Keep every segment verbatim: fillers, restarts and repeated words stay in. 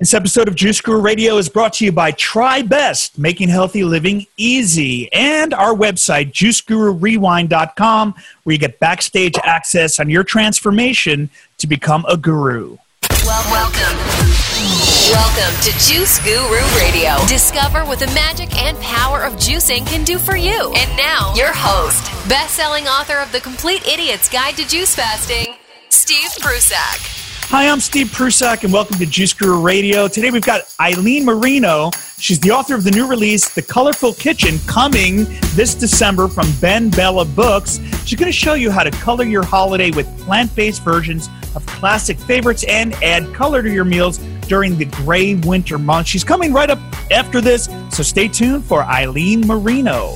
This episode of Juice Guru Radio is brought to you by Tribest, making healthy living easy, and our website, juice guru rewind dot com, where you get backstage access on your transformation to become a guru. Well, welcome. Welcome to Juice Guru Radio. Discover what the magic and power of juicing can do for you. And now, your host, best-selling author of The Complete Idiot's Guide to Juice Fasting, Steve Prusak. Hi, I'm Steve Prusak, and welcome to Juice Guru Radio. Today, we've got Ilene Moreno. She's the author of the new release, The Colorful Kitchen, coming this December from Ben Bella Books. She's going to show you how to color your holiday with plant-based versions of classic favorites and add color to your meals during the gray winter months. She's coming right up after this, so stay tuned for Ilene Moreno.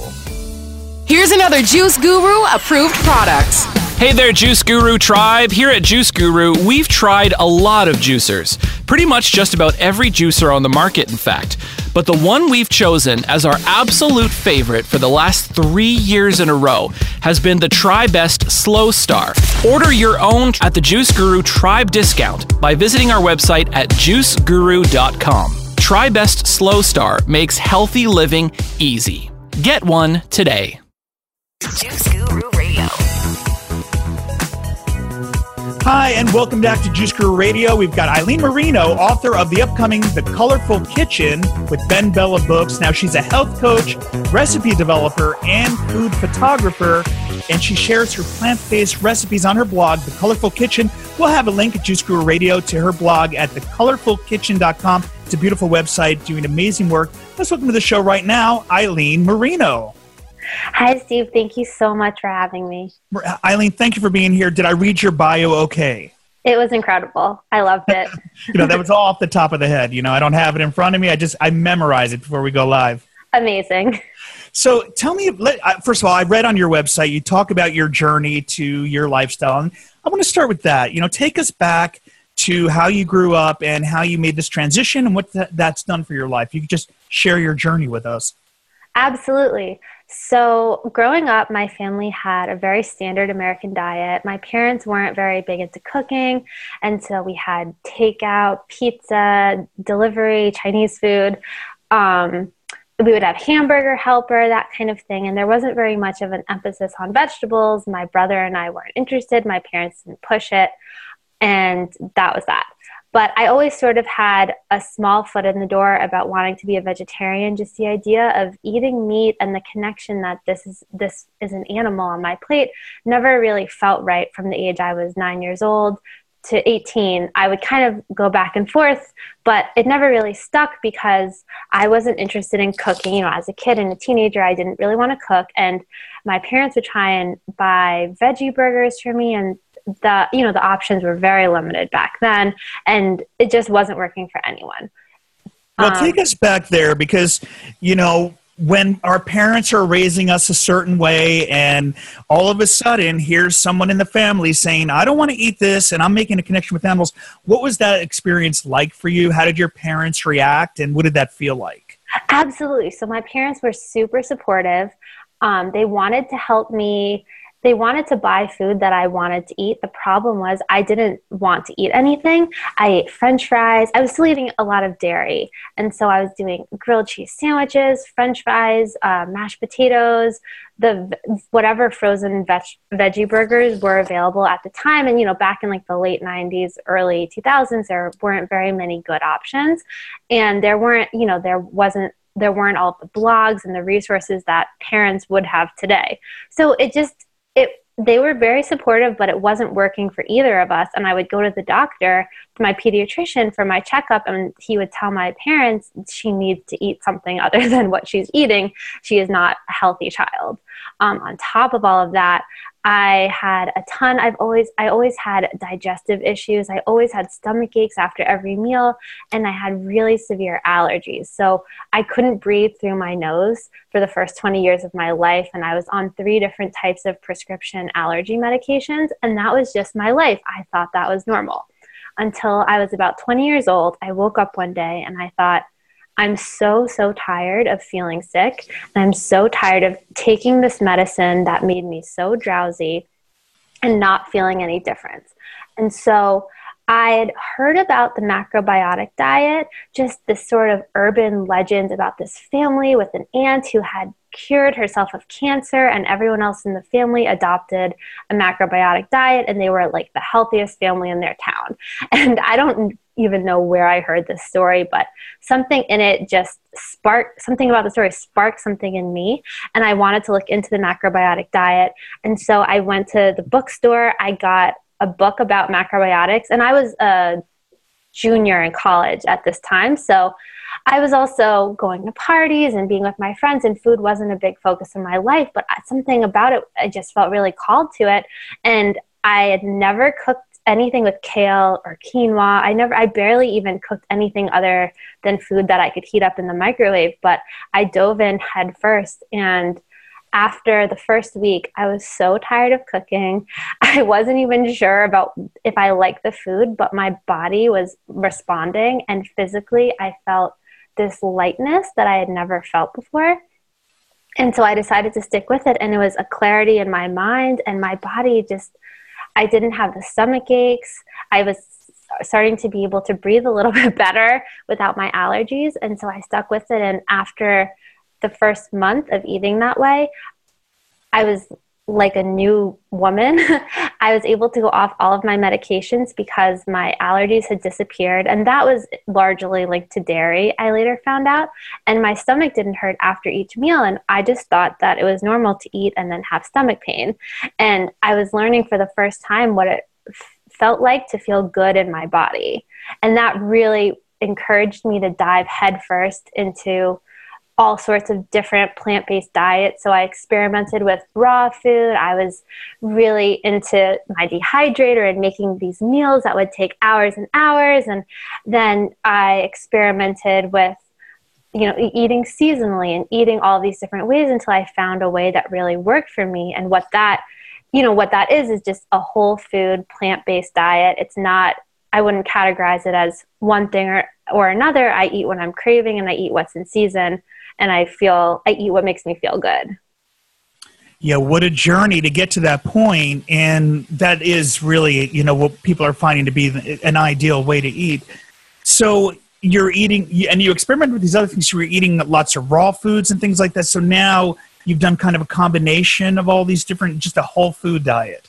Here's another Juice Guru approved product. Hey there, Juice Guru Tribe. Here at Juice Guru, we've tried a lot of juicers. Pretty much just about every juicer on the market, in fact. But the one we've chosen as our absolute favorite for the last three years in a row has been the Tribest Slow Star. Order your own at the Juice Guru Tribe discount by visiting our website at juice guru dot com. Tribest Slow Star makes healthy living easy. Get one today. Juice Guru Radio. Hi, and welcome back to Juice Crew Radio. We've got Ilene Moreno, author of the upcoming The Colorful Kitchen with Ben Bella Books. Now, she's a health coach, recipe developer, and food photographer, and she shares her plant-based recipes on her blog, The Colorful Kitchen. We'll have a link at Juice Crew Radio to her blog at the colorful kitchen dot com. It's a beautiful website doing amazing work. Let's welcome to the show right now, Ilene Moreno. Hi, Steve. Thank you so much for having me. Ilene, thank you for being here. Did I read your bio okay? It was incredible. I loved it. You know, that was all off the top of the head. You know, I don't have it in front of me. I just, I memorize it before we go live. Amazing. So tell me, first of all, I read on your website, you talk about your journey to your lifestyle. And I want to start with that. You know, take us back to how you grew up and how you made this transition and what th- that's done for your life. You could just share your journey with us. Absolutely. So growing up, my family had a very standard American diet. My parents weren't very big into cooking, and so we had takeout, pizza, delivery, Chinese food. Um, we would have hamburger helper, that kind of thing, and there wasn't very much of an emphasis on vegetables. My brother and I weren't interested. My parents didn't push it, and that was that. But I always sort of had a small foot in the door about wanting to be a vegetarian, just the idea of eating meat and the connection that this is this is an animal on my plate never really felt right from the age I was nine years old to eighteen. I would kind of go back and forth, but it never really stuck because I wasn't interested in cooking. You know, as a kid and a teenager, I didn't really want to cook. And my parents would try and buy veggie burgers for me, and the, you know, the options were very limited back then, and it just wasn't working for anyone. Well, um, take us back there, because, you know, when our parents are raising us a certain way and all of a sudden here's someone in the family saying, I don't want to eat this, and I'm making a connection with animals. What was that experience like for you? How did your parents react, and what did that feel like? Absolutely. So my parents were super supportive. Um, they wanted to help me. They wanted to buy food that I wanted to eat. The problem was I didn't want to eat anything. I ate French fries. I was still eating a lot of dairy. And so I was doing grilled cheese sandwiches, French fries, uh, mashed potatoes, the whatever frozen veg- veggie burgers were available at the time. And, you know, back in like the late nineties, early two thousands, there weren't very many good options. And there weren't, you know, there wasn't, there weren't all the blogs and the resources that parents would have today. So it just, It they were very supportive, but it wasn't working for either of us. And I would go to the doctor, my pediatrician, for my checkup, and he would tell my parents she needs to eat something other than what she's eating. She is not a healthy child. Um, on top of all of that, I had a ton. I've always I always had digestive issues. I always had stomach aches after every meal, and I had really severe allergies. So I couldn't breathe through my nose for the first twenty years of my life, and I was on three different types of prescription allergy medications, and that was just my life. I thought that was normal. Until I was about twenty years old, I woke up one day and I thought, I'm so, so tired of feeling sick. And I'm so tired of taking this medicine that made me so drowsy and not feeling any difference. And so I had heard about the macrobiotic diet, just this sort of urban legend about this family with an aunt who had cured herself of cancer, and everyone else in the family adopted a macrobiotic diet, and they were like the healthiest family in their town. And I don't even know where I heard this story, but something in it just sparked, something about the story sparked something in me, and I wanted to look into the macrobiotic diet. And so I went to the bookstore, I got a book about macrobiotics, and I was a junior in college at this time, so I was also going to parties and being with my friends, and food wasn't a big focus in my life, but something about it, I just felt really called to it. And I had never cooked anything with kale or quinoa. I never, I barely even cooked anything other than food that I could heat up in the microwave, but I dove in head first. And after the first week, I was so tired of cooking. I wasn't even sure about if I liked the food, but my body was responding, and physically I felt this lightness that I had never felt before. And so I decided to stick with it, and it was a clarity in my mind and my body. Just, I didn't have the stomach aches. I was starting to be able to breathe a little bit better without my allergies. And so I stuck with it, and after the first month of eating that way, I was like a new woman. I was able to go off all of my medications because my allergies had disappeared, and that was largely linked to dairy, I later found out. And my stomach didn't hurt after each meal, and I just thought that it was normal to eat and then have stomach pain. And I was learning for the first time what it felt like to feel good in my body, and that really encouraged me to dive headfirst into all sorts of different plant-based diets. So I experimented with raw food. I was really into my dehydrator and making these meals that would take hours and hours. And then I experimented with, you know, eating seasonally and eating all these different ways until I found a way that really worked for me. And what that, you know, what that is, is just a whole food plant-based diet. It's not, I wouldn't categorize it as one thing or, or another. I eat what I'm craving, and I eat what's in season. And I feel, I eat what makes me feel good. Yeah, what a journey to get to that point. And that is really, you know, what people are finding to be an ideal way to eat. So you're eating, and you experiment with these other things. You were eating lots of raw foods and things like that. So now you've done kind of a combination of all these different, just a whole food diet.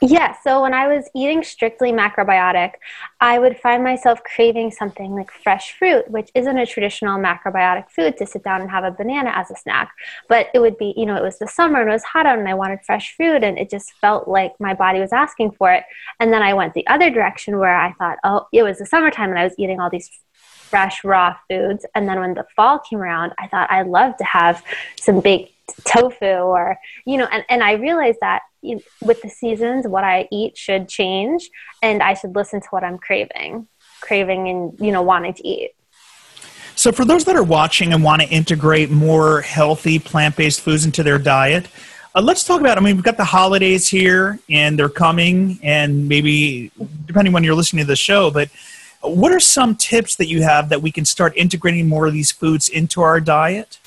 Yeah, so when I was eating strictly macrobiotic, I would find myself craving something like fresh fruit, which isn't a traditional macrobiotic food to sit down and have a banana as a snack. But it would be, you know, it was the summer and it was hot out and I wanted fresh fruit, and it just felt like my body was asking for it. And then I went the other direction where I thought, oh, it was the summertime and I was eating all these fresh raw foods. And then when the fall came around, I thought I'd love to have some baked tofu or, you know, and, and I realized that with the seasons, what I eat should change, and I should listen to what I'm craving, craving and, you know, wanting to eat. So for those that are watching and want to integrate more healthy plant-based foods into their diet, uh, let's talk about, I mean, we've got the holidays here and they're coming, and maybe depending when you're listening to the show, but what are some tips that you have that we can start integrating more of these foods into our diet?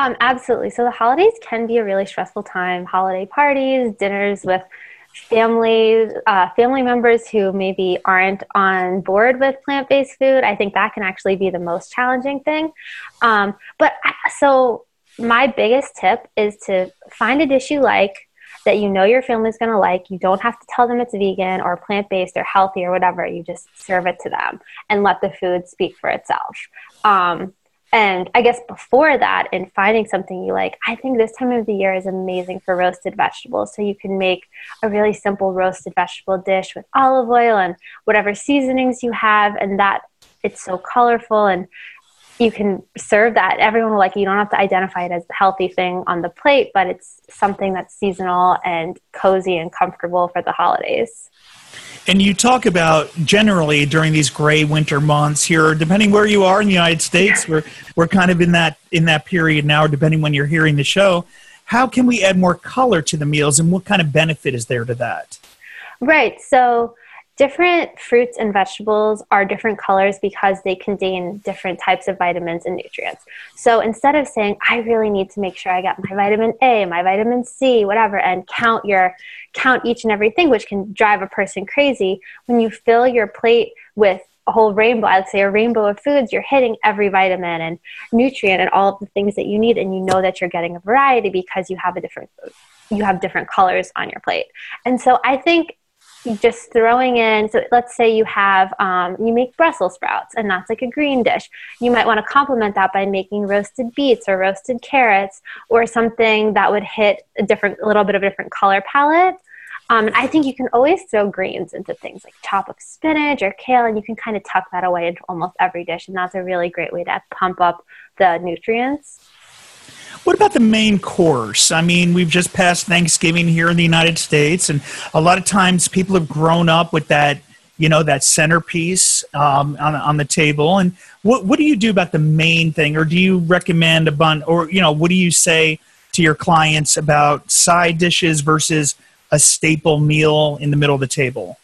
Um, absolutely. So the holidays can be a really stressful time. Holiday parties, dinners with families, uh, family members who maybe aren't on board with plant-based food. I think that can actually be the most challenging thing. Um, but I, so my biggest tip is to find a dish you like that you know your family's going to like. You don't have to tell them it's vegan or plant-based or healthy or whatever. You just serve it to them and let the food speak for itself. Um, And I guess before that, in finding something you like, I think this time of the year is amazing for roasted vegetables. So you can make a really simple roasted vegetable dish with olive oil and whatever seasonings you have, and that it's so colorful, and you can serve that. Everyone will like it. You don't have to identify it as the healthy thing on the plate, but it's something that's seasonal and cozy and comfortable for the holidays. And you talk about generally during these gray winter months here, depending where you are in the United States, we're, we're kind of in that, in that period now, depending when you're hearing the show, how can we add more color to the meals, and what kind of benefit is there to that? Right. So Different fruits and vegetables are different colors because they contain different types of vitamins and nutrients. So instead of saying, I really need to make sure I got my vitamin A, my vitamin C, whatever, and count your count each and everything, which can drive a person crazy, when you fill your plate with a whole rainbow, I'd say a rainbow of foods, you're hitting every vitamin and nutrient and all of the things that you need, and you know that you're getting a variety because you have a different food. You have different colors on your plate. And so I think just throwing in, so let's say you have, um, you make Brussels sprouts, and that's like a green dish. You might want to complement that by making roasted beets or roasted carrots or something that would hit a different, a little bit of a different color palette. Um, and I think you can always throw greens into things like chop up spinach or kale, and you can kind of tuck that away into almost every dish. And that's a really great way to pump up the nutrients. What about the main course? I mean, we've just passed Thanksgiving here in the United States, and a lot of times people have grown up with that, you know, that centerpiece um, on, on the table. And what what do you do about the main thing? Or do you recommend a bun? Or, you know, what do you say to your clients about side dishes versus a staple meal in the middle of the table?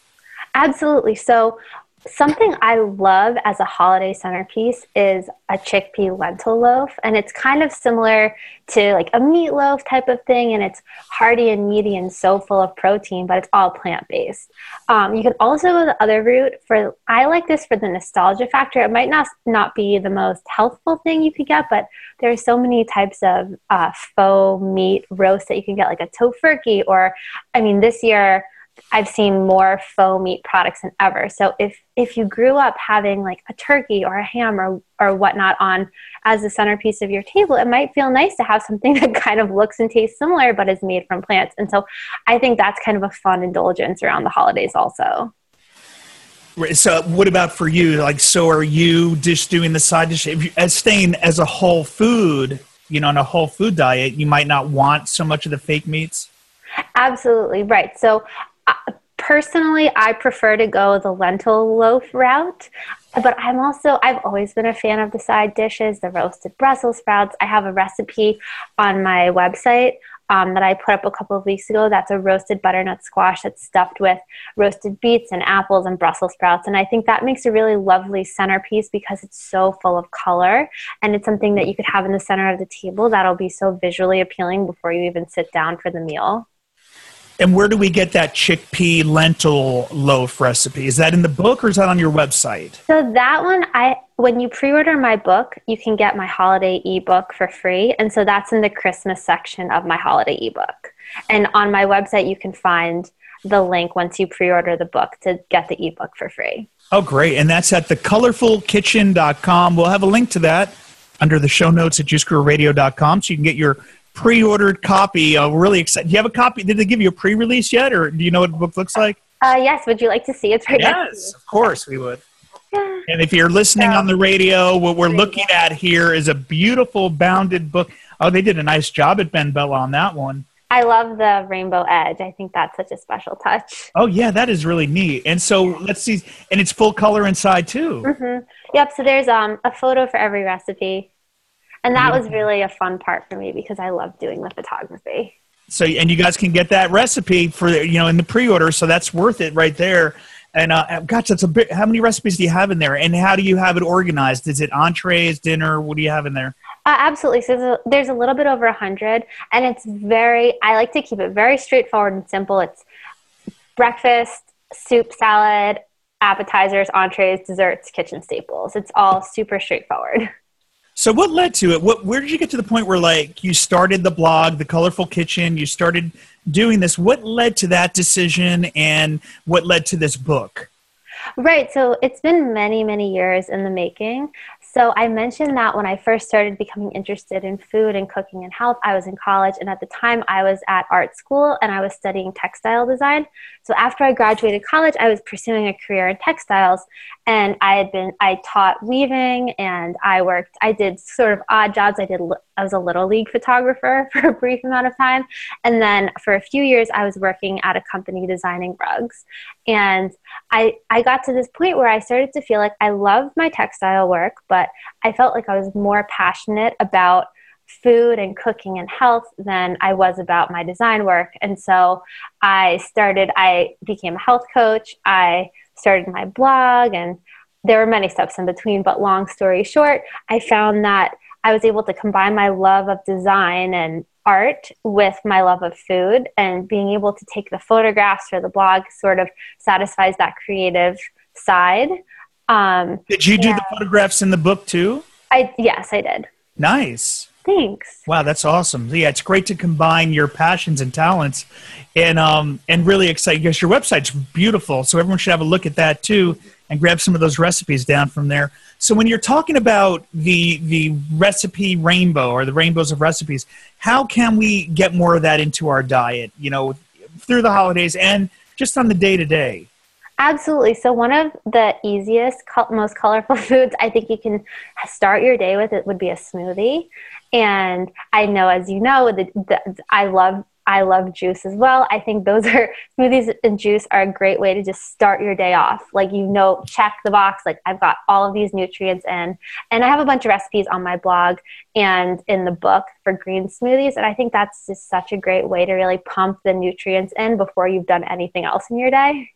Absolutely. So something I love as a holiday centerpiece is a chickpea lentil loaf, and it's kind of similar to like a meatloaf type of thing, and it's hearty and meaty and so full of protein, but it's all plant-based. Um, you can also go the other route for, I like this for the nostalgia factor. It might not, not be the most healthful thing you could get, but there are so many types of uh, faux meat roast that you can get, like a tofurkey, or, I mean, this year I've seen more faux meat products than ever. So if if you grew up having like a turkey or a ham or, or whatnot on as the centerpiece of your table, it might feel nice to have something that kind of looks and tastes similar but is made from plants. And so I think that's kind of a fun indulgence around the holidays also. So what about for you? Like, so are you just doing the side dish? If you, as staying as a whole food, you know, on a whole food diet, you might not want so much of the fake meats? Absolutely, right. So personally, I prefer to go the lentil loaf route, but I'm also, I've always been a fan of the side dishes, the roasted Brussels sprouts. I have a recipe on my website um, that I put up a couple of weeks ago. That's a roasted butternut squash that's stuffed with roasted beets and apples and Brussels sprouts. And I think that makes a really lovely centerpiece because it's so full of color, and it's something that you could have in the center of the table that'll be so visually appealing before you even sit down for the meal. And where do we get that chickpea lentil loaf recipe? Is that in the book, or is that on your website? So that one, I when you pre-order my book, you can get my holiday ebook for free. And so that's in the Christmas section of my holiday ebook. And on my website, you can find the link once you pre-order the book to get the ebook for free. Oh, great. And that's at the colorful kitchen dot com. We'll have a link to that under the show notes at juice guru radio dot com, so you can get your pre-ordered copy. I'm really excited. Do you have a copy? Did they give you a pre-release yet, or do you know what the book looks like? Uh, yes. Would you like to see it? Right yes, next to of course we would. Yeah. And if you're listening so, on the radio, what we're looking at here is a beautiful bounded book. Oh, they did a nice job at Ben Bella on that one. I love the rainbow edge. I think that's such a special touch. Oh, yeah, that is really neat. And so let's see. And it's full color inside too. Mm-hmm. Yep. So there's um, a photo for every recipe. And that was really a fun part for me because I love doing the photography. So, and you guys can get that recipe for, you know, in the pre-order. So that's worth it right there. And uh, gosh, that's a bit, how many recipes do you have in there, and how do you have it organized? Is it entrees, dinner? What do you have in there? Uh, absolutely. So there's a, there's a little bit over a hundred, and it's very, I like to keep it very straightforward and simple. It's breakfast, soup, salad, appetizers, entrees, desserts, kitchen staples. It's all super straightforward. So what led to it? What, where did you get to the point where, like, you started the blog, The Colorful Kitchen, you started doing this? What led to that decision, and what led to this book? Right. So it's been many, many years in the making. So I mentioned that when I first started becoming interested in food and cooking and health, I was in college. And at the time, I was at art school, and I was studying textile design. So after I graduated college, I was pursuing a career in textiles. And I had been, I taught weaving, and I worked, I did sort of odd jobs. I did, I was a little league photographer for a brief amount of time. And then for a few years, I was working at a company designing rugs. And I, I got to this point where I started to feel like I loved my textile work, but But I felt like I was more passionate about food and cooking and health than I was about my design work. And so I started, I became a health coach. I started my blog, and there were many steps in between, but long story short, I found that I was able to combine my love of design and art with my love of food, and being able to take the photographs for the blog sort of satisfies that creative side. Um, did you do the photographs in the book too? I, yes, I did. Nice. Thanks. Wow, that's awesome. Yeah, it's great to combine your passions and talents, and um, and really exciting. Yes, your website's beautiful, so everyone should have a look at that too, and grab some of those recipes down from there. So when you're talking about the the recipe rainbow, or the rainbows of recipes, how can we get more of that into our diet, you know, through the holidays and just on the day-to-day? Absolutely. So one of the easiest, most colorful foods I think you can start your day with, it would be a smoothie. And I know, as you know, the, the, I love I love juice as well. I think those are, smoothies and juice are a great way to just start your day off. Like, you know, check the box, like, I've got all of these nutrients in. And I have a bunch of recipes on my blog and in the book for green smoothies. And I think that's just such a great way to really pump the nutrients in before you've done anything else in your day.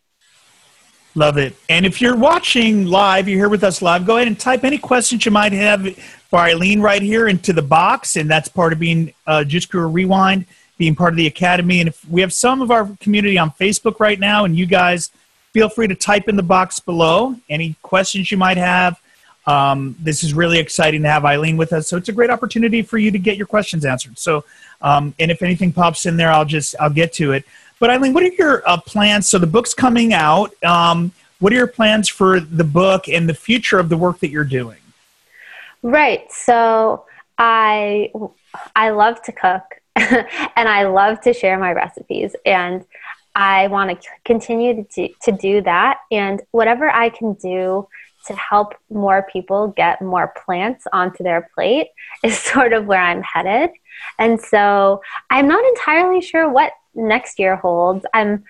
Love it. And if you're watching live, you're here with us live, go ahead and type any questions you might have for Ilene right here into the box. And that's part of being uh, Juice Crew Rewind, being part of the Academy. And if we have some of our community on Facebook right now, and you guys feel free to type in the box below any questions you might have. Um, this is really exciting to have Ilene with us. So it's a great opportunity for you to get your questions answered. So, um, and if anything pops in there, I'll just, I'll get to it. But Ilene, what are your uh, plans? So the book's coming out. Um, what are your plans for the book and the future of the work that you're doing? Right. So I, I love to cook and I love to share my recipes, and I want to continue to do, to do that. And whatever I can do to help more people get more plants onto their plate is sort of where I'm headed. And so I'm not entirely sure what next year holds. I'm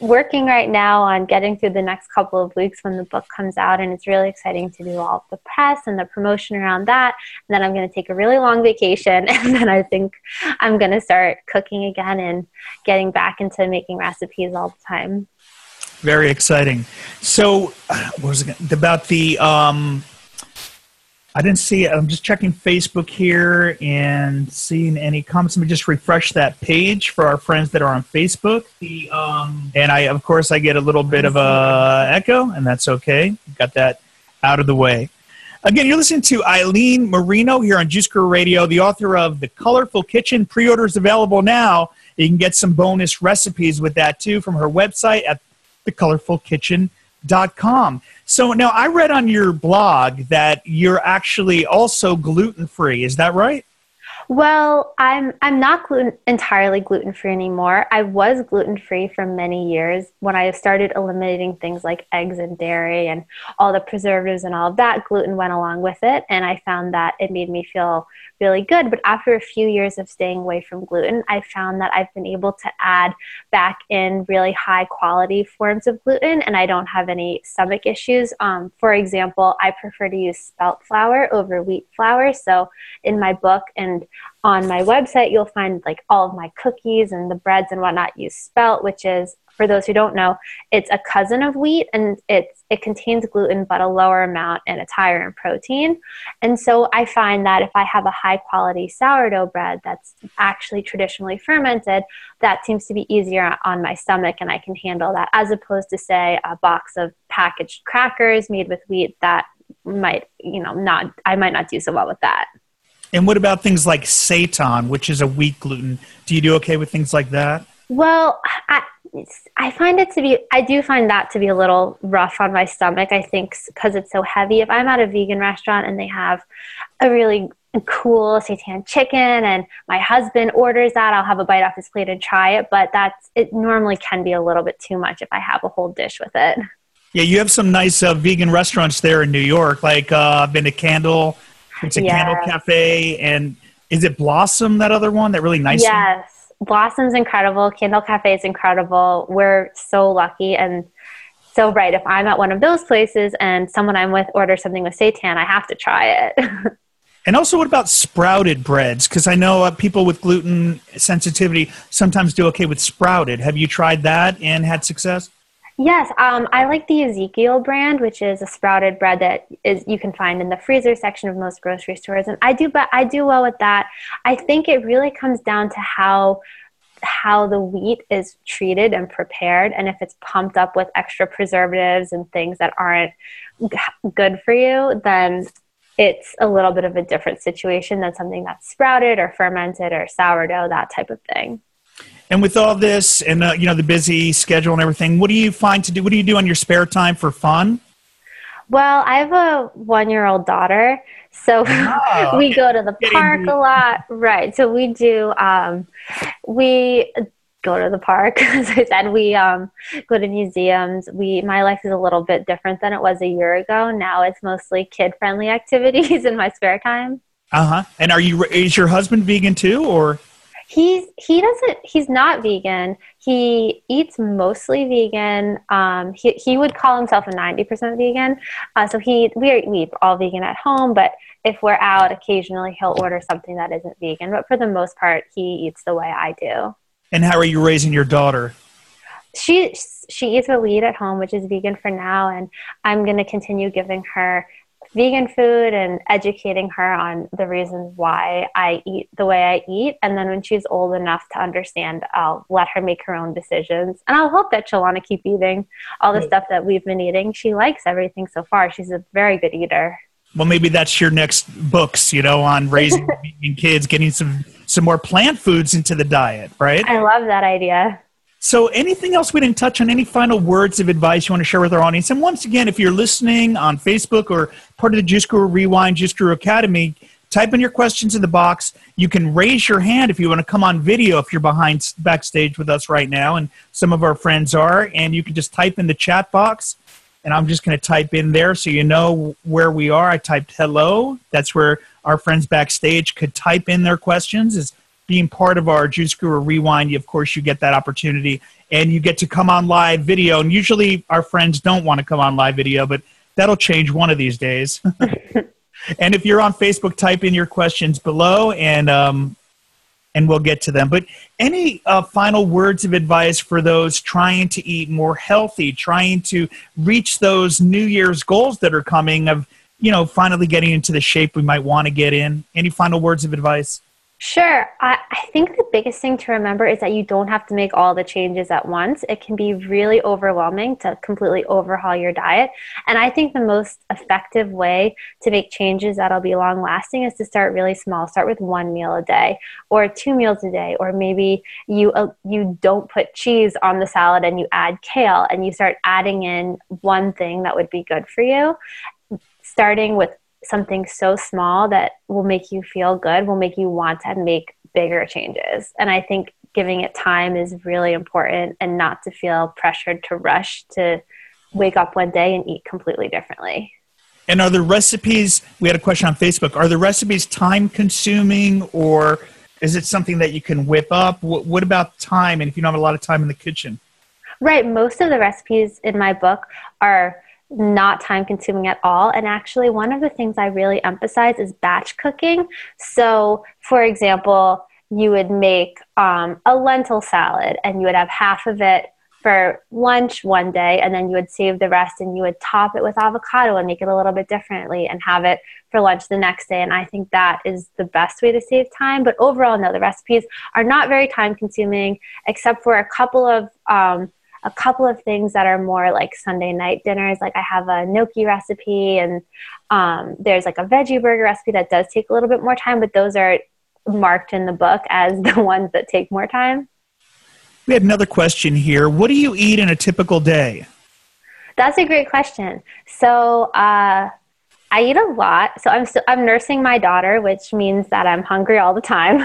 working right now on getting through the next couple of weeks when the book comes out, and it's really exciting to do all the press and the promotion around that. And then I'm going to take a really long vacation, and then I think I'm going to start cooking again and getting back into making recipes all the time. Very exciting. So what was it about the um I didn't see it. I'm just checking Facebook here and seeing any comments. Let me just refresh that page for our friends that are on Facebook. The, um, and I, of course, I get a little bit of a echo, and that's okay. Got that out of the way. Again, you're listening to Ilene Moreno here on Juice Crew Radio, the author of The Colorful Kitchen. Pre-order is available now. You can get some bonus recipes with that, too, from her website at the colorful kitchen dot com. So now I read on your blog that you're actually also gluten-free. Is that right? Well, I'm, I'm not gluten, entirely gluten-free anymore. I was gluten-free for many years when I started eliminating things like eggs and dairy and all the preservatives and all of that. Gluten went along with it, and I found that it made me feel really good. But after a few years of staying away from gluten, I found that I've been able to add back in really high-quality forms of gluten, and I don't have any stomach issues. Um, for example, I prefer to use spelt flour over wheat flour. So in my book and on my website, you'll find like all of my cookies and the breads and whatnot use spelt, which is, for those who don't know, it's a cousin of wheat, and it's, it contains gluten but a lower amount, and it's higher in protein. And so I find that if I have a high quality sourdough bread that's actually traditionally fermented, that seems to be easier on my stomach, and I can handle that, as opposed to, say, a box of packaged crackers made with wheat that might, you know, not, I might not do so well with that. And what about things like seitan, which is a wheat gluten? Do you do okay with things like that? Well, I, I find it to be, I do find that to be a little rough on my stomach, I think, because it's so heavy. If I'm at a vegan restaurant and they have a really cool seitan chicken and my husband orders that, I'll have a bite off his plate and try it. But that's, it normally can be a little bit too much if I have a whole dish with it. Yeah, you have some nice uh, vegan restaurants there in New York. Like uh, I've been to Candle. It's a yes. Candle Cafe, and is it Blossom, that other one, that really nice yes. one? Yes, Blossom's incredible. Candle Cafe is incredible. We're so lucky, and so right. If I'm at one of those places and someone I'm with orders something with seitan, I have to try it. And also, what about sprouted breads? Because I know uh, people with gluten sensitivity sometimes do okay with sprouted. Have you tried that and had success? Yes, um, I like the Ezekiel brand, which is a sprouted bread that is you can find in the freezer section of most grocery stores, and I do, but I do well with that. I think it really comes down to how how the wheat is treated and prepared, and if it's pumped up with extra preservatives and things that aren't good for you, then it's a little bit of a different situation than something that's sprouted or fermented or sourdough, that type of thing. And with all this and, uh, you know, the busy schedule and everything, what do you find to do? What do you do in your spare time for fun? Well, I have a one-year-old daughter, so oh, we go to the park a lot. Right. So we do, um, we go to the park, as I said, we um, go to museums. We, my life is a little bit different than it was a year ago. Now it's mostly kid-friendly activities in my spare time. Uh-huh. And are you, is your husband vegan too, or? He's, he doesn't, he's not vegan. He eats mostly vegan. Um, he, he would call himself a ninety percent vegan. Uh, so he, we are, we eat all vegan at home, but if we're out occasionally, he'll order something that isn't vegan. But for the most part, he eats the way I do. And how are you raising your daughter? She, she eats what we eat at home, which is vegan for now. And I'm going to continue giving her vegan food and educating her on the reasons why I eat the way I eat. And then when she's old enough to understand, I'll let her make her own decisions. And I'll hope that she'll want to keep eating all the stuff that we've been eating. She likes everything so far. She's a very good eater. Well, maybe that's your next books, you know, on raising vegan kids, getting some, some more plant foods into the diet, right? I love that idea. So anything else we didn't touch on? Any final words of advice you want to share with our audience? And once again, if you're listening on Facebook or part of the Juice Guru Rewind, Juice Guru Academy, type in your questions in the box. You can raise your hand if you want to come on video if you're behind backstage with us right now, and some of our friends are, and you can just type in the chat box, and I'm just going to type in there so you know where we are. I typed hello. That's where our friends backstage could type in their questions. Is being part of our Juice Guru Rewind, of course, you get that opportunity, and you get to come on live video. And usually our friends don't want to come on live video, but that'll change one of these days. And if you're on Facebook, type in your questions below, and um, and we'll get to them. But any uh, final words of advice for those trying to eat more healthy, trying to reach those New Year's goals that are coming of, you know, finally getting into the shape we might want to get in? Any final words of advice? Sure. I, I think the biggest thing to remember is that you don't have to make all the changes at once. It can be really overwhelming to completely overhaul your diet. And I think the most effective way to make changes that'll be long lasting is to start really small. Start with one meal a day or two meals a day, or maybe you, uh, you don't put cheese on the salad and you add kale, and you start adding in one thing that would be good for you, starting with something so small that will make you feel good, will make you want to make bigger changes. And I think giving it time is really important, and not to feel pressured to rush to wake up one day and eat completely differently. And are the recipes, we had a question on Facebook, are the recipes time consuming, or is it something that you can whip up? What about time? And if you don't have a lot of time in the kitchen? Right. Most of the recipes in my book are not time consuming at all. And actually, one of the things I really emphasize is batch cooking. So for example, you would make um, a lentil salad, and you would have half of it for lunch one day, and then you would save the rest, and you would top it with avocado and make it a little bit differently, and have it for lunch the next day. And I think that is the best way to save time. But overall, no, the recipes are not very time consuming, except for a couple of um, a couple of things that are more like Sunday night dinners. Like I have a gnocchi recipe, and um, there's like a veggie burger recipe that does take a little bit more time, but those are marked in the book as the ones that take more time. We had another question here. What do you eat in a typical day? That's a great question. So uh, I eat a lot. So I'm still, I'm nursing my daughter, which means that I'm hungry all the time.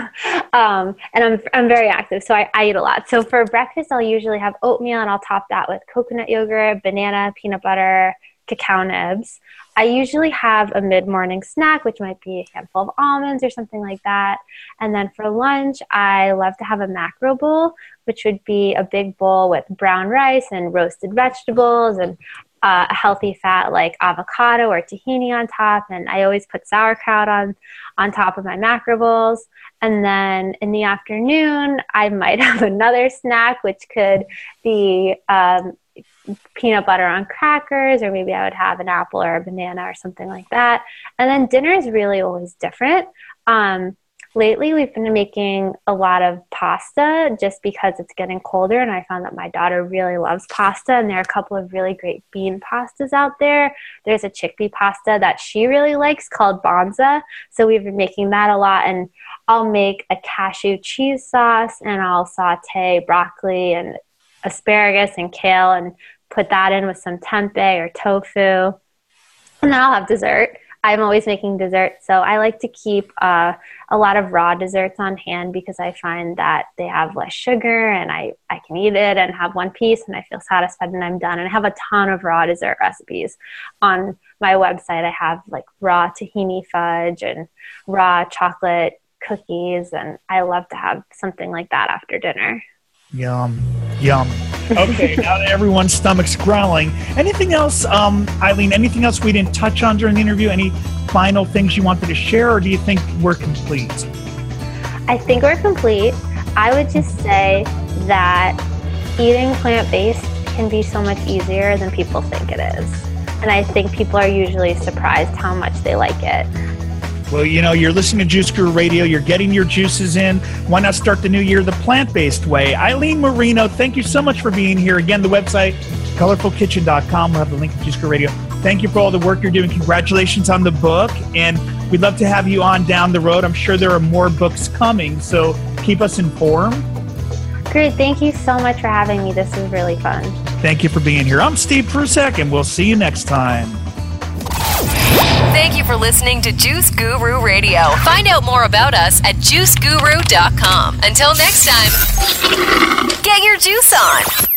Um, and I'm, I'm very active. So I, I eat a lot. So for breakfast, I'll usually have oatmeal, and I'll top that with coconut yogurt, banana, peanut butter, cacao nibs. I usually have a mid-morning snack, which might be a handful of almonds or something like that. And then for lunch, I love to have a macro bowl, which would be a big bowl with brown rice and roasted vegetables and Uh, a healthy fat like avocado or tahini on top. And I always put sauerkraut on, on top of my macro bowls. And then in the afternoon, I might have another snack, which could be um, peanut butter on crackers, or maybe I would have an apple or a banana or something like that. And then dinner is really always different. Um, lately, we've been making a lot of pasta just because it's getting colder, and I found that my daughter really loves pasta, and there are a couple of really great bean pastas out there. There's a chickpea pasta that she really likes called Banza, so we've been making that a lot, and I'll make a cashew cheese sauce, and I'll saute broccoli and asparagus and kale and put that in with some tempeh or tofu, and then I'll have dessert. I'm always making dessert, so I like to keep uh, a lot of raw desserts on hand because I find that they have less sugar, and I, I can eat it and have one piece, and I feel satisfied and I'm done. And I have a ton of raw dessert recipes on my website. I have like raw tahini fudge and raw chocolate cookies, and I love to have something like that after dinner. Yum, yum. Okay, now that everyone's stomach's growling, anything else, um, Ilene, anything else we didn't touch on during the interview? Any final things you wanted to share, or do you think we're complete? I think we're complete. I would just say that eating plant-based can be so much easier than people think it is. And I think people are usually surprised how much they like it. Well, you know, you're listening to Juice Guru Radio. You're getting your juices in. Why not start the new year the plant-based way? Ilene Moreno, thank you so much for being here. Again, the website, colorful kitchen dot com. We'll have the link to Juice Guru Radio. Thank you for all the work you're doing. Congratulations on the book. And we'd love to have you on down the road. I'm sure there are more books coming, so keep us informed. Great. Thank you so much for having me. This was really fun. Thank you for being here. I'm Steve Prusak, and we'll see you next time. Thank you for listening to Juice Guru Radio. Find out more about us at juice guru dot com. Until next time, get your juice on.